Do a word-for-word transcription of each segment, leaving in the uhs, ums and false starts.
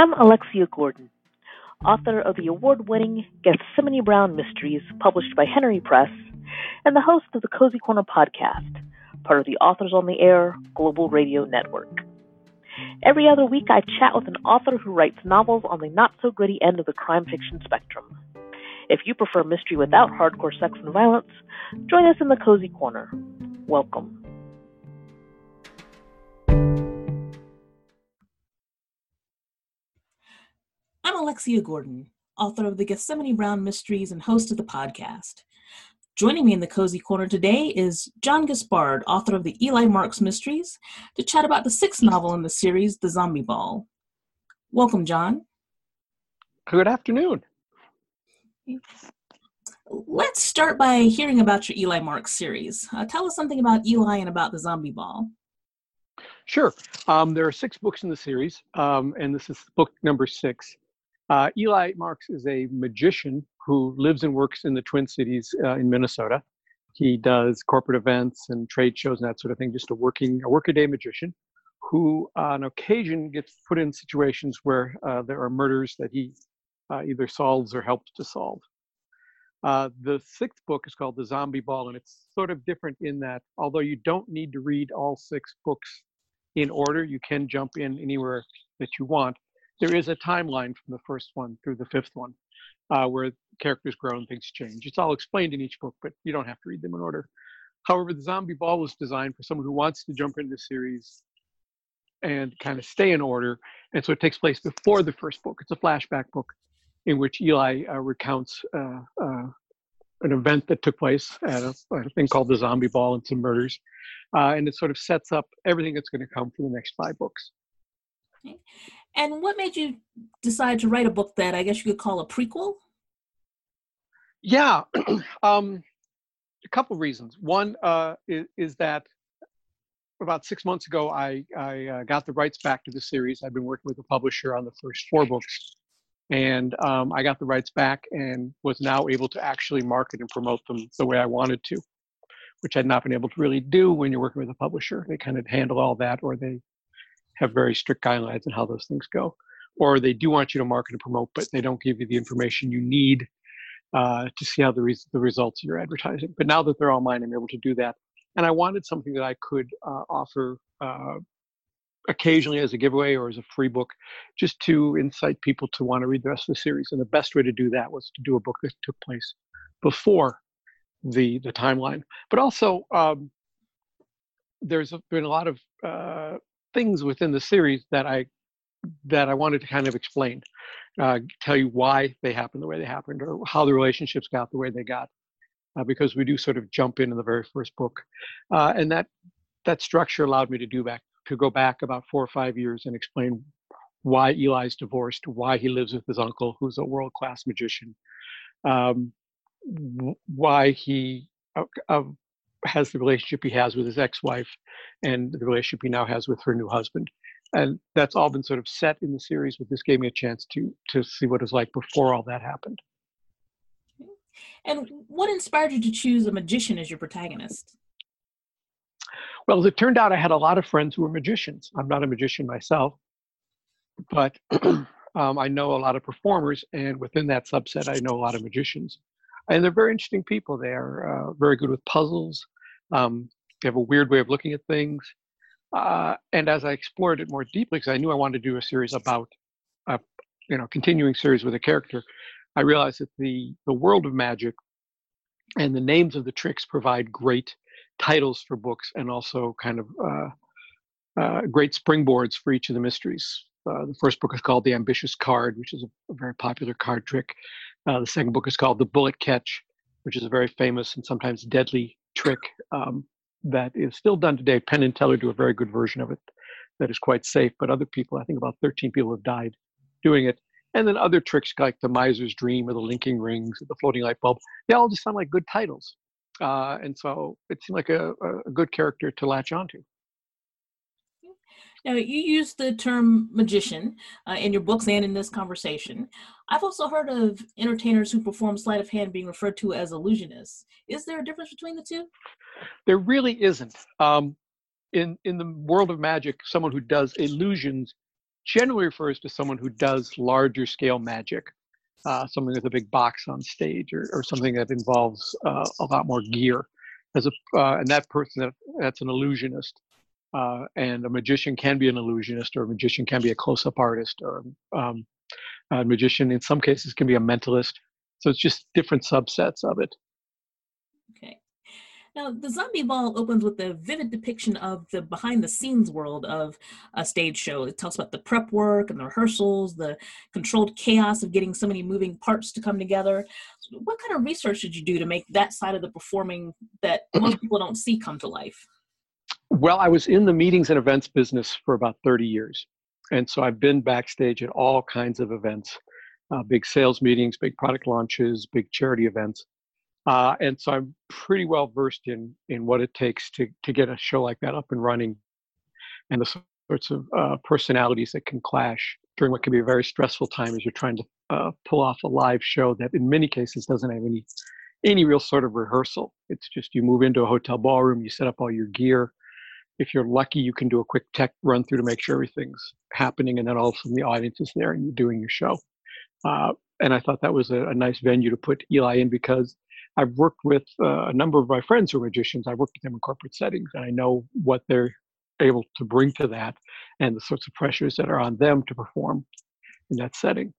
I'm Alexia Gordon, author of the award-winning Gethsemane Brown Mysteries, published by Henry Press, and the host of the Cozy Corner podcast, part of the Authors on the Air Global Radio Network. Every other week, I chat with an author who writes novels on the not-so-gritty end of the crime fiction spectrum. If you prefer mystery without hardcore sex and violence, join us in the Cozy Corner. Welcome. I'm Alexia Gordon, author of the Gethsemane Brown Mysteries and host of the podcast. Joining me in the Cozy Corner today is John Gaspard, author of the Eli Marks Mysteries, to chat about the sixth novel in the series, The Zombie Ball. Welcome, John. Good afternoon. Let's start by hearing about your Eli Marks series. Uh, tell us something about Eli and about The Zombie Ball. Sure. Um, there are six books in the series, um, and this is book number six. Uh, Eli Marks is a magician who lives and works in the Twin Cities uh, in Minnesota. He does corporate events and trade shows and that sort of thing, just a working, a workaday magician who uh, on occasion gets put in situations where uh, there are murders that he uh, either solves or helps to solve. Uh, the sixth book is called The Zombie Ball, and it's sort of different in that, although you don't need to read all six books in order, you can jump in anywhere that you want. There is a timeline from the first one through the fifth one, uh, where characters grow and things change. It's all explained in each book, but you don't have to read them in order. However, The Zombie Ball was designed for someone who wants to jump into the series and kind of stay in order, and so it takes place before the first book. It's a flashback book in which Eli uh, recounts uh, uh, an event that took place at a, at a thing called The Zombie Ball and some murders, uh, and it sort of sets up everything that's going to come for the next five books. Okay. And what made you decide to write a book that I guess you could call a prequel? Yeah, um, a couple reasons. One uh, is, is that about six months ago, I, I uh, got the rights back to the series. I've been working with a publisher on the first four books, and um, I got the rights back and was now able to actually market and promote them the way I wanted to, which I'd not been able to really do when you're working with a publisher. They kind of handle all that, or they have very strict guidelines on how those things go. Or they do want you to market and promote, but they don't give you the information you need uh, to see how the, re- the results of your advertising. But now that they're online, I'm able to do that. And I wanted something that I could uh, offer uh, occasionally as a giveaway or as a free book, just to incite people to want to read the rest of the series. And the best way to do that was to do a book that took place before the the timeline. But also, um, there's been a lot of uh, things within the series that I that I wanted to kind of explain, uh, tell you why they happened the way they happened, or how the relationships got the way they got, uh, because we do sort of jump into the very first book, uh, and that that structure allowed me to do back to go back about four or five years and explain why Eli's divorced, why he lives with his uncle who's a world-class magician, um, why he Uh, uh, has the relationship he has with his ex-wife and the relationship he now has with her new husband. And that's all been sort of set in the series, but this gave me a chance to to see what it was like before all that happened. And what inspired you to choose a magician as your protagonist? Well, as it turned out, I had a lot of friends who were magicians. I'm not a magician myself, but um, I know a lot of performers, and within that subset, I know a lot of magicians. And they're very interesting people. They are uh, very good with puzzles. Um, they have a weird way of looking at things. Uh, and as I explored it more deeply, because I knew I wanted to do a series about, a, you know, continuing series with a character, I realized that the the world of magic and the names of the tricks provide great titles for books and also kind of uh, uh, great springboards for each of the mysteries. Uh, the first book is called The Ambitious Card, which is a, a very popular card trick. Uh, the second book is called The Bullet Catch, which is a very famous and sometimes deadly trick um, that is still done today. Penn and Teller do a very good version of it that is quite safe, but other people, I think about thirteen people have died doing it. And then other tricks like the Miser's Dream or the Linking Rings, or the Floating Light Bulb, they all just sound like good titles. Uh, and so it seemed like a, a good character to latch onto. Now, you use the term magician uh, in your books and in this conversation. I've also heard of entertainers who perform sleight of hand being referred to as illusionists. Is there a difference between the two? There really isn't. Um, in in the world of magic, someone who does illusions generally refers to someone who does larger scale magic, uh, something with a big box on stage, or, or something that involves uh, a lot more gear. As a uh, and that person that, that's an illusionist, uh, and a magician can be an illusionist, or a magician can be a close-up artist, or um, a magician in some cases can be a mentalist. So it's just different subsets of it. Okay. Now, The Zombie Ball opens with a vivid depiction of the behind-the-scenes world of a stage show. It talks about the prep work and the rehearsals, the controlled chaos of getting so many moving parts to come together. What kind of research did you do to make that side of the performing that most people don't see come to life? Well, I was in the meetings and events business for about thirty years. And so I've been backstage at all kinds of events, uh, big sales meetings, big product launches, big charity events. Uh, and so I'm pretty well versed in in what it takes to to get a show like that up and running, and the sorts of uh, personalities that can clash during what can be a very stressful time as you're trying to uh, pull off a live show that in many cases doesn't have any any real sort of rehearsal. It's just you move into a hotel ballroom, you set up all your gear. If you're lucky, you can do a quick tech run through to make sure everything's happening, and then all of a sudden the audience is there and you're doing your show. Uh, and I thought that was a, a nice venue to put Eli in, because I've worked with uh, a number of my friends who are magicians. I worked with them in corporate settings, and I know what they're able to bring to that and the sorts of pressures that are on them to perform in that setting.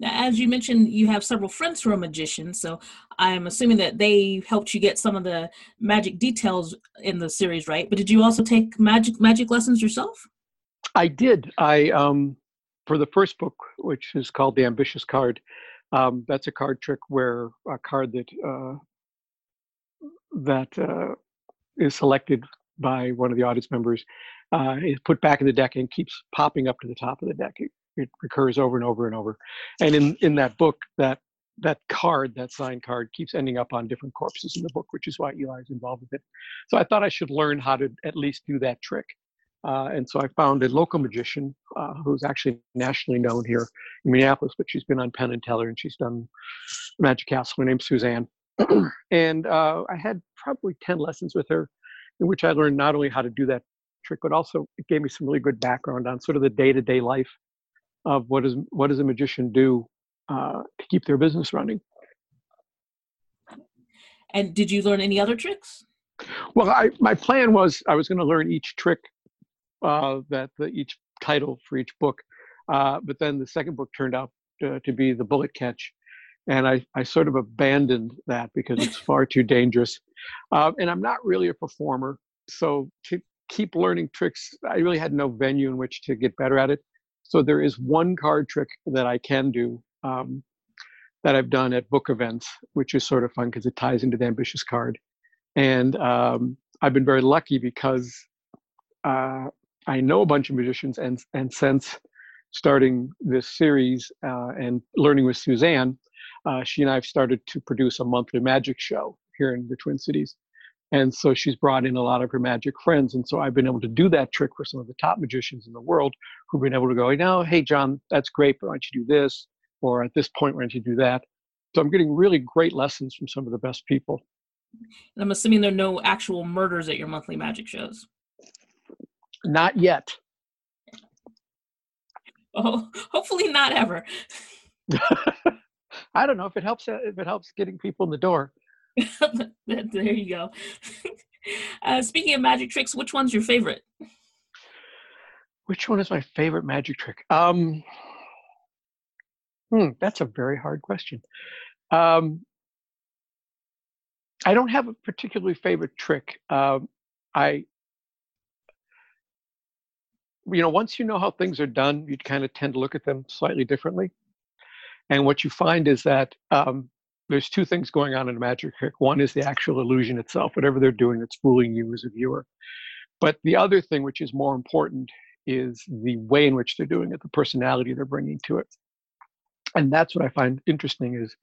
Now, as you mentioned, you have several friends who are magicians, so I'm assuming that they helped you get some of the magic details in the series, right? But did you also take magic magic lessons yourself? I did. I um, for the first book, which is called The Ambitious Card, Um, that's a card trick where a card that uh, that uh, is selected by one of the audience members uh, is put back in the deck and keeps popping up to the top of the deck. It, it recurs over and over and over. And in, in that book, that that card, that signed card, keeps ending up on different corpses in the book, which is why Eli is involved with it. So I thought I should learn how to at least do that trick. Uh, and so I found a local magician uh, who's actually nationally known here in Minneapolis, but she's been on Penn and Teller, and she's done Magic Castle. Her name's Suzanne. and uh, I had probably ten lessons with her, in which I learned not only how to do that trick, but also it gave me some really good background on sort of the day-to-day life of what is what does a magician do uh, to keep their business running. And did you learn any other tricks? Well, I, my plan was I was going to learn each trick Uh, that the, each title for each book. Uh, but then the second book turned out to, to be The Bullet Catch. And I, I sort of abandoned that because it's far too dangerous. Uh, and I'm not really a performer. So to keep learning tricks, I really had no venue in which to get better at it. So there is one card trick that I can do um, that I've done at book events, which is sort of fun because it ties into The Ambitious Card. And um, I've been very lucky because uh, I know a bunch of magicians, and and since starting this series uh, and learning with Suzanne, uh, she and I have started to produce a monthly magic show here in the Twin Cities. And so she's brought in a lot of her magic friends. And so I've been able to do that trick for some of the top magicians in the world who've been able to go, no, hey, John, that's great, but why don't you do this? Or at this point, why don't you do that? So I'm getting really great lessons from some of the best people. And I'm assuming there are no actual murders at your monthly magic shows. Not yet. Oh, hopefully not ever. I don't know if it helps. If it helps getting people in the door. There you go. Uh, speaking of magic tricks, which one's your favorite? Which one is my favorite magic trick? Um, hmm, that's a very hard question. Um, I don't have a particularly favorite trick. Um, I. You know, once you know how things are done, you kind of tend to look at them slightly differently. And what you find is that um, there's two things going on in a magic trick. One is the actual illusion itself, whatever they're doing that's fooling you as a viewer. But the other thing, which is more important, is the way in which they're doing it, the personality they're bringing to it. And that's what I find interesting is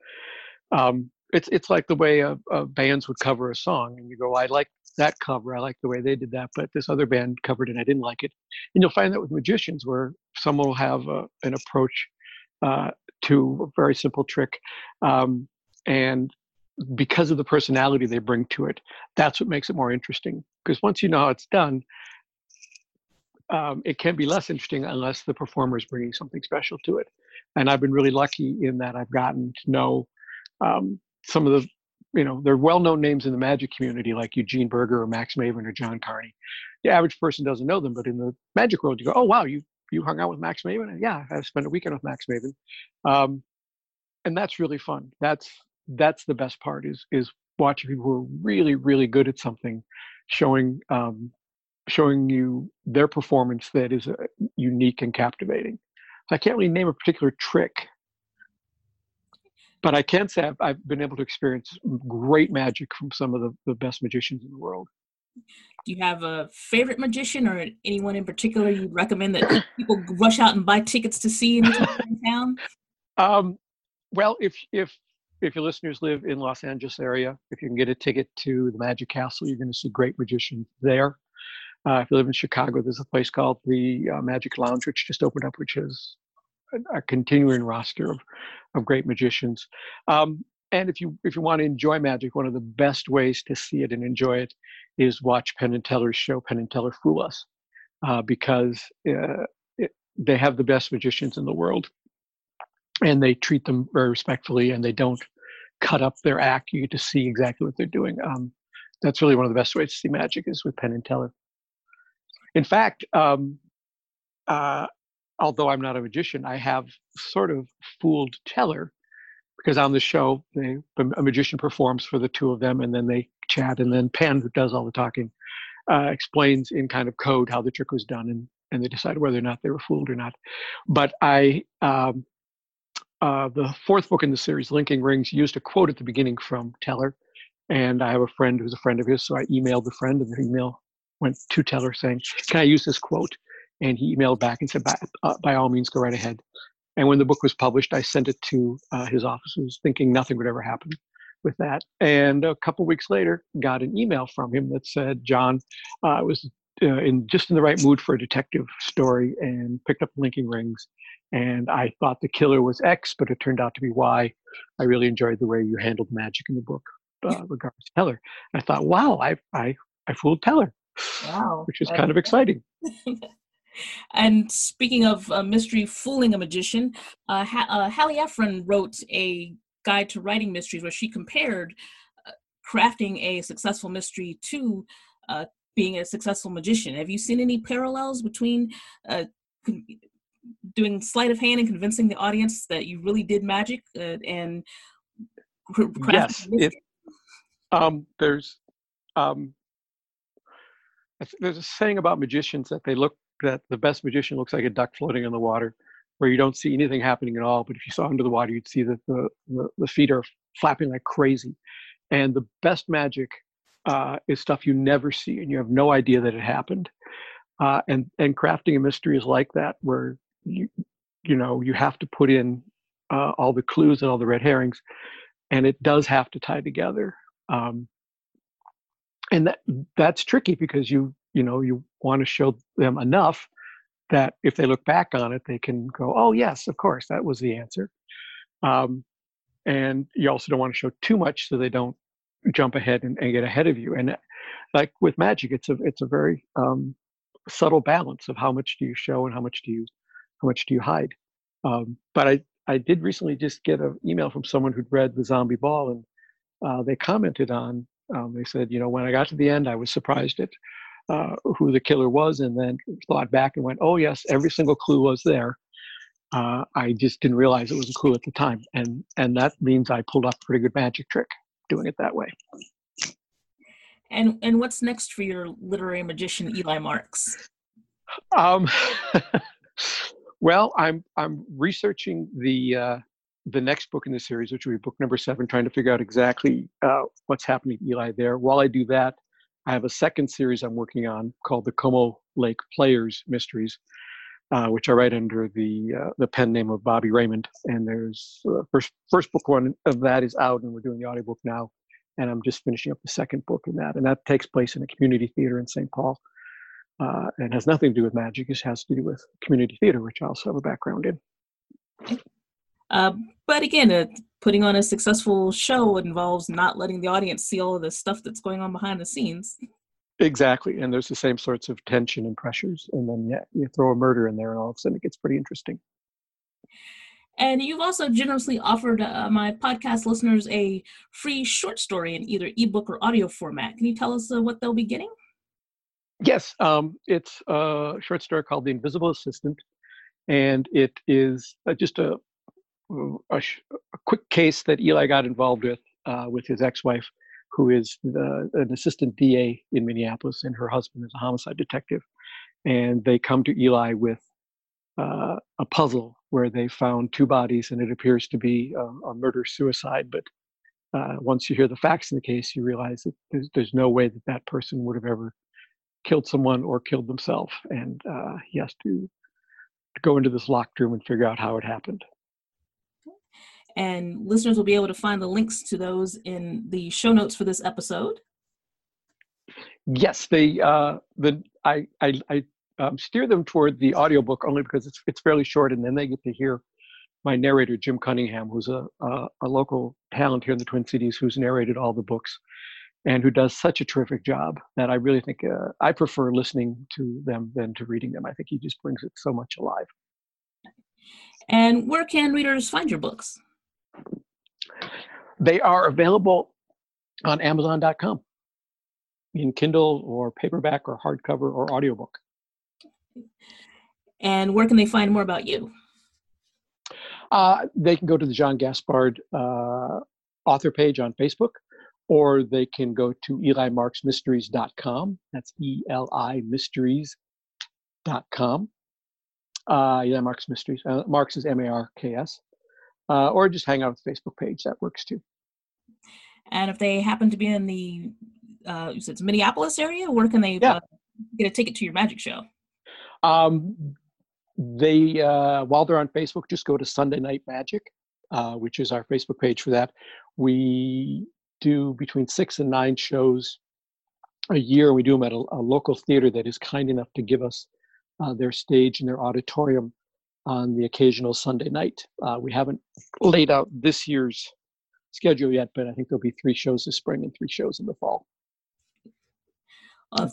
um, it's it's like the way a, a bands would cover a song, and you go, I like that cover, I like the way they did that, but this other band covered it and I didn't like it. And you'll find that with magicians, where someone will have a, an approach uh, to a very simple trick, um, and because of the personality they bring to it, that's what makes it more interesting. Because once you know how it's done, um, it can be less interesting unless the performer is bringing something special to it. And I've been really lucky in that I've gotten to know um, some of the, you know, they're well-known names in the magic community, like Eugene Berger or Max Maven or John Carney. The average person doesn't know them, but in the magic world, you go, oh, wow, you you hung out with Max Maven? And yeah, I spent a weekend with Max Maven. Um, and that's really fun. That's that's the best part, is is watching people who are really, really good at something, showing um, showing you their performance that is uh, unique and captivating. So I can't really name a particular trick, but I can say I've, I've been able to experience great magic from some of the, the best magicians in the world. Do you have a favorite magician or anyone in particular you'd recommend that people rush out and buy tickets to see in town? Um, well, if if if your listeners live in Los Angeles area, if you can get a ticket to the Magic Castle, you're going to see great magicians there. Uh, if you live in Chicago, there's a place called the uh, Magic Lounge, which just opened up, which is a, a continuing roster of, of great magicians. Um, And if you if you want to enjoy magic, one of the best ways to see it and enjoy it is watch Penn and Teller's show, Penn and Teller Fool Us, uh, because uh, it, they have the best magicians in the world, and they treat them very respectfully, and they don't cut up their act. You get to see exactly what they're doing. Um, that's really one of the best ways to see magic, is with Penn and Teller. In fact, um, uh, although I'm not a magician, I have sort of fooled Teller, because on the show, they, a magician performs for the two of them, and then they chat, and then Penn, who does all the talking, uh, explains in kind of code how the trick was done, and, and they decide whether or not they were fooled or not. But I, um, uh, the fourth book in the series, Linking Rings, used a quote at the beginning from Teller, and I have a friend who's a friend of his, so I emailed the friend, and the email went to Teller saying, can I use this quote? And he emailed back and said, by, uh, by all means, go right ahead. And when the book was published, I sent it to uh, his offices, thinking nothing would ever happen with that. And a couple weeks later, got an email from him that said, John, uh, I was uh, in just in the right mood for a detective story, and picked up Linking Rings. And I thought the killer was X, but it turned out to be Y. I really enjoyed the way you handled magic in the book, uh, regards to Teller. And I thought, wow, I, I, I fooled Teller, wow, which is that kind is- of exciting. And speaking of uh, mystery fooling a magician, uh, ha- uh, Hallie Efron wrote a guide to writing mysteries where she compared uh, crafting a successful mystery to uh, being a successful magician. Have you seen any parallels between uh, con- doing sleight of hand and convincing the audience that you really did magic uh, and cr- crafting? Yes, it, um, there's um, I th- there's a saying about magicians that they look. That the best magician looks like a duck floating in the water, where you don't see anything happening at all. But if you saw under the water, you'd see that the, the, the feet are flapping like crazy. And the best magic uh, is stuff you never see, and you have no idea that it happened. Uh, and and crafting a mystery is like that, where you you know you have to put in uh, all the clues and all the red herrings, and it does have to tie together. Um, and that that's tricky, because you. You know, you want to show them enough that if they look back on it, they can go, oh, yes, of course, that was the answer. Um, and you also don't want to show too much so they don't jump ahead and, and get ahead of you. And like with magic, it's a it's a very um, subtle balance of how much do you show and how much do you how much do you hide. Um, but I, I did recently just get an email from someone who'd read The Zombie Ball, and uh, they commented on, um, they said, you know, when I got to the end, I was surprised at Uh, who the killer was, and then thought back and went, oh yes, every single clue was there. Uh, I just didn't realize it was a clue at the time. And and that means I pulled off a pretty good magic trick doing it that way. And and what's next for your literary magician, Eli Marks? Um, well, I'm I'm researching the uh, the next book in the series, which will be book number seven, trying to figure out exactly uh, what's happening to Eli there. While I do that, I have a second series I'm working on called the Como Lake Players Mysteries, uh, which I write under the uh, the pen name of Bobbie Raymond. And there's uh, first first book one of that is out, and we're doing the audiobook now. And I'm just finishing up the second book in that, and that takes place in a community theater in Saint Paul, uh, and has nothing to do with magic. It has to do with community theater, which I also have a background in. Uh, but again, uh, putting on a successful show involves not letting the audience see all of the stuff that's going on behind the scenes. Exactly. And there's the same sorts of tension and pressures. And then yeah, you throw a murder in there and all of a sudden it gets pretty interesting. And you've also generously offered uh, my podcast listeners a free short story in either ebook or audio format. Can you tell us uh, what they'll be getting? Yes. Um, it's a short story called The Invisible Assistant. And it is uh, just a, a, sh- a quick case that Eli got involved with, uh, with his ex-wife, who is the, an assistant D A in Minneapolis, and her husband is a homicide detective. And they come to Eli with uh, a puzzle where they found two bodies, and it appears to be a, a murder-suicide. But uh, once you hear the facts in the case, you realize that there's, there's no way that that person would have ever killed someone or killed themselves. And uh, he has to go into this locked room and figure out how it happened. And listeners will be able to find the links to those in the show notes for this episode. Yes, they uh, the I I, I um, steer them toward the audiobook only because it's it's fairly short, and then they get to hear my narrator Jim Cunningham, who's a a, a local talent here in the Twin Cities, who's narrated all the books, and who does such a terrific job that I really think uh, I prefer listening to them than to reading them. I think he just brings it so much alive. And where can readers find your books? They are available on Amazon dot com in Kindle or paperback or hardcover or audiobook. And where can they find more about you? Uh, they can go to the John Gaspard uh, author page on Facebook, or they can go to Eli Marks Mysteries dot com. That's E L I Mysteries dot com. Uh, Eli Marks Mysteries. Uh, Marks is M A R K S. Uh, or just hang out with the Facebook page. That works too. And if they happen to be in the, uh, you said it's Minneapolis area, where can they yeah. uh, get a ticket to your magic show? Um, they, uh, while they're on Facebook, just go to Sunday Night Magic, uh, which is our Facebook page for that. We do between six and nine shows a year. We do them at a, a local theater that is kind enough to give us uh, their stage and their auditorium on the occasional Sunday night. Uh, we haven't laid out this year's schedule yet, but I think there'll be three shows this spring and three shows in the fall. Uh,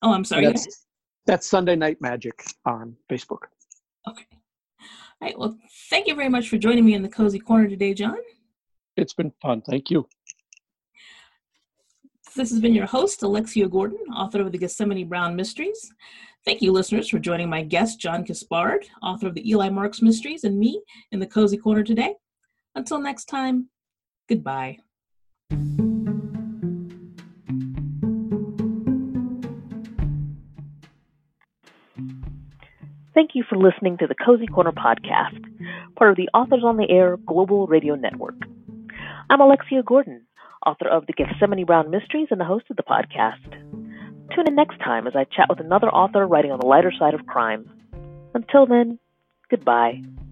oh, I'm sorry. That's, that's Sunday Night Magic on Facebook. Okay. All right. Well, thank you very much for joining me in the Cozy Corner today, John. It's been fun. Thank you. This has been your host, Alexia Gordon, author of the Gethsemane Brown Mysteries. Thank you, listeners, for joining my guest, John Gaspard, author of the Eli Marks Mysteries, and me in the Cozy Corner today. Until next time, goodbye. Thank you for listening to the Cozy Corner podcast, part of the Authors on the Air Global Radio Network. I'm Alexia Gordon, author of the Gethsemane Brown Mysteries and the host of the podcast. Tune in next time as I chat with another author writing on the lighter side of crime. Until then, goodbye.